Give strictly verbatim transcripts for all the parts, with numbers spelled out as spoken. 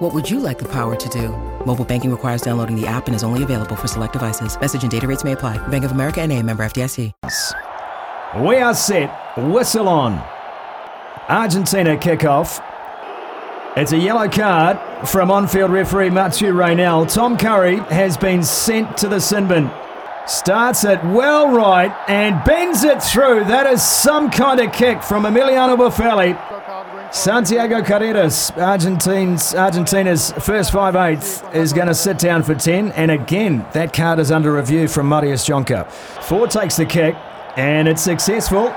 What would you like the power to do? Mobile banking requires downloading the app and is only available for select devices. Message and data rates may apply. Bank of America N A, member F D I C. We are set. Whistle on. Argentina kickoff. It's a yellow card from on-field referee Mathieu Reynal. Tom Curry has been sent to the sin bin. Starts it well right and bends it through. That is some kind of kick from Emiliano Buffelli. Santiago Carreras, Argentina's, Argentina's first five-eighth, is going to sit down for ten. And again, that card is under review from Marius Jonker. Ford takes the kick, and it's successful.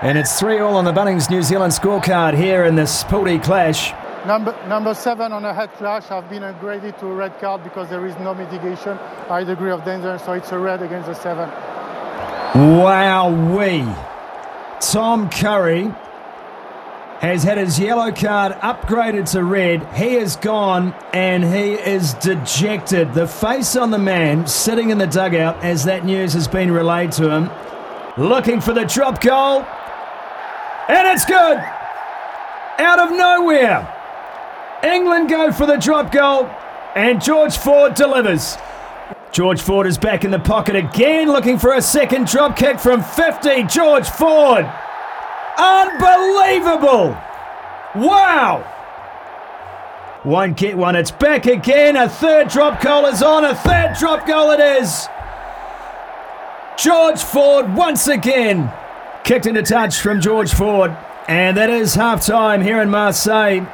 And it's three all on the Bunnings New Zealand scorecard here in this Pool D clash. Number number seven on a head clash. I've been upgraded to a red card because there is no mitigation, high degree of danger, so it's a red against the seven. Wowee. Tom Curry has had his yellow card upgraded to red. He is gone and he is dejected. The face on the man sitting in the dugout as that news has been relayed to him. Looking for the drop goal. And it's good. Out of nowhere. England go for the drop goal and George Ford delivers. George Ford is back in the pocket again, looking for a second drop kick from fifty. George Ford. Unbelievable! Wow! One get one, it's back again. A third drop goal is on, a third drop goal it is. George Ford once again. Kicked into touch from George Ford. And that is half-time here in Marseille.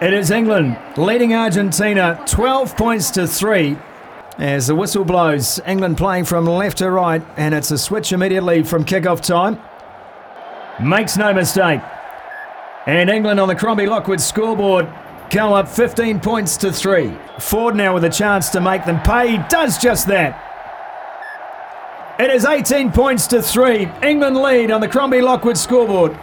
It is England leading Argentina twelve points to three. As the whistle blows, England playing from left to right, and it's a switch immediately from kick-off time. Makes no mistake. And England on the Crombie-Lockwood scoreboard go up fifteen points to three. Ford now with a chance to make them pay. He does just that. It is eighteen points to three. England lead on the Crombie-Lockwood scoreboard.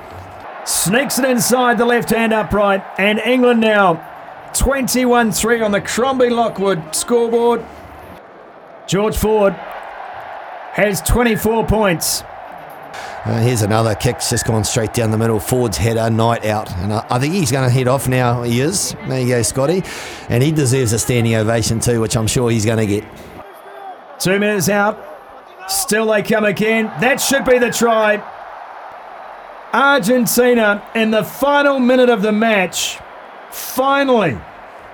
Sneaks it inside the left hand upright, and England now twenty-one three on the Crombie-Lockwood scoreboard. George Ford has twenty-four points. Uh, here's another kick, just gone straight down the middle. Ford's header, Knight out. And I, I think he's going to head off now. He is. There you go, Scotty. And he deserves a standing ovation too, which I'm sure he's going to get. Two minutes out. Still they come again. That should be the try. Argentina in the final minute of the match. Finally,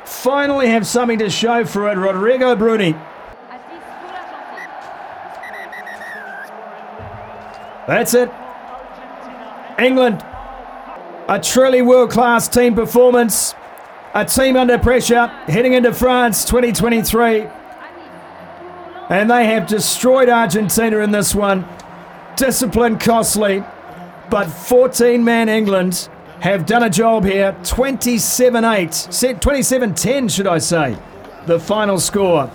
finally have something to show for it. Rodrigo Bruni. That's it. England, a truly world-class team performance. A team under pressure, heading into France twenty twenty-three. And they have destroyed Argentina in this one. Discipline costly. But fourteen-man England have done a job here. twenty-seven eight, twenty-seven ten, should I say, the final score.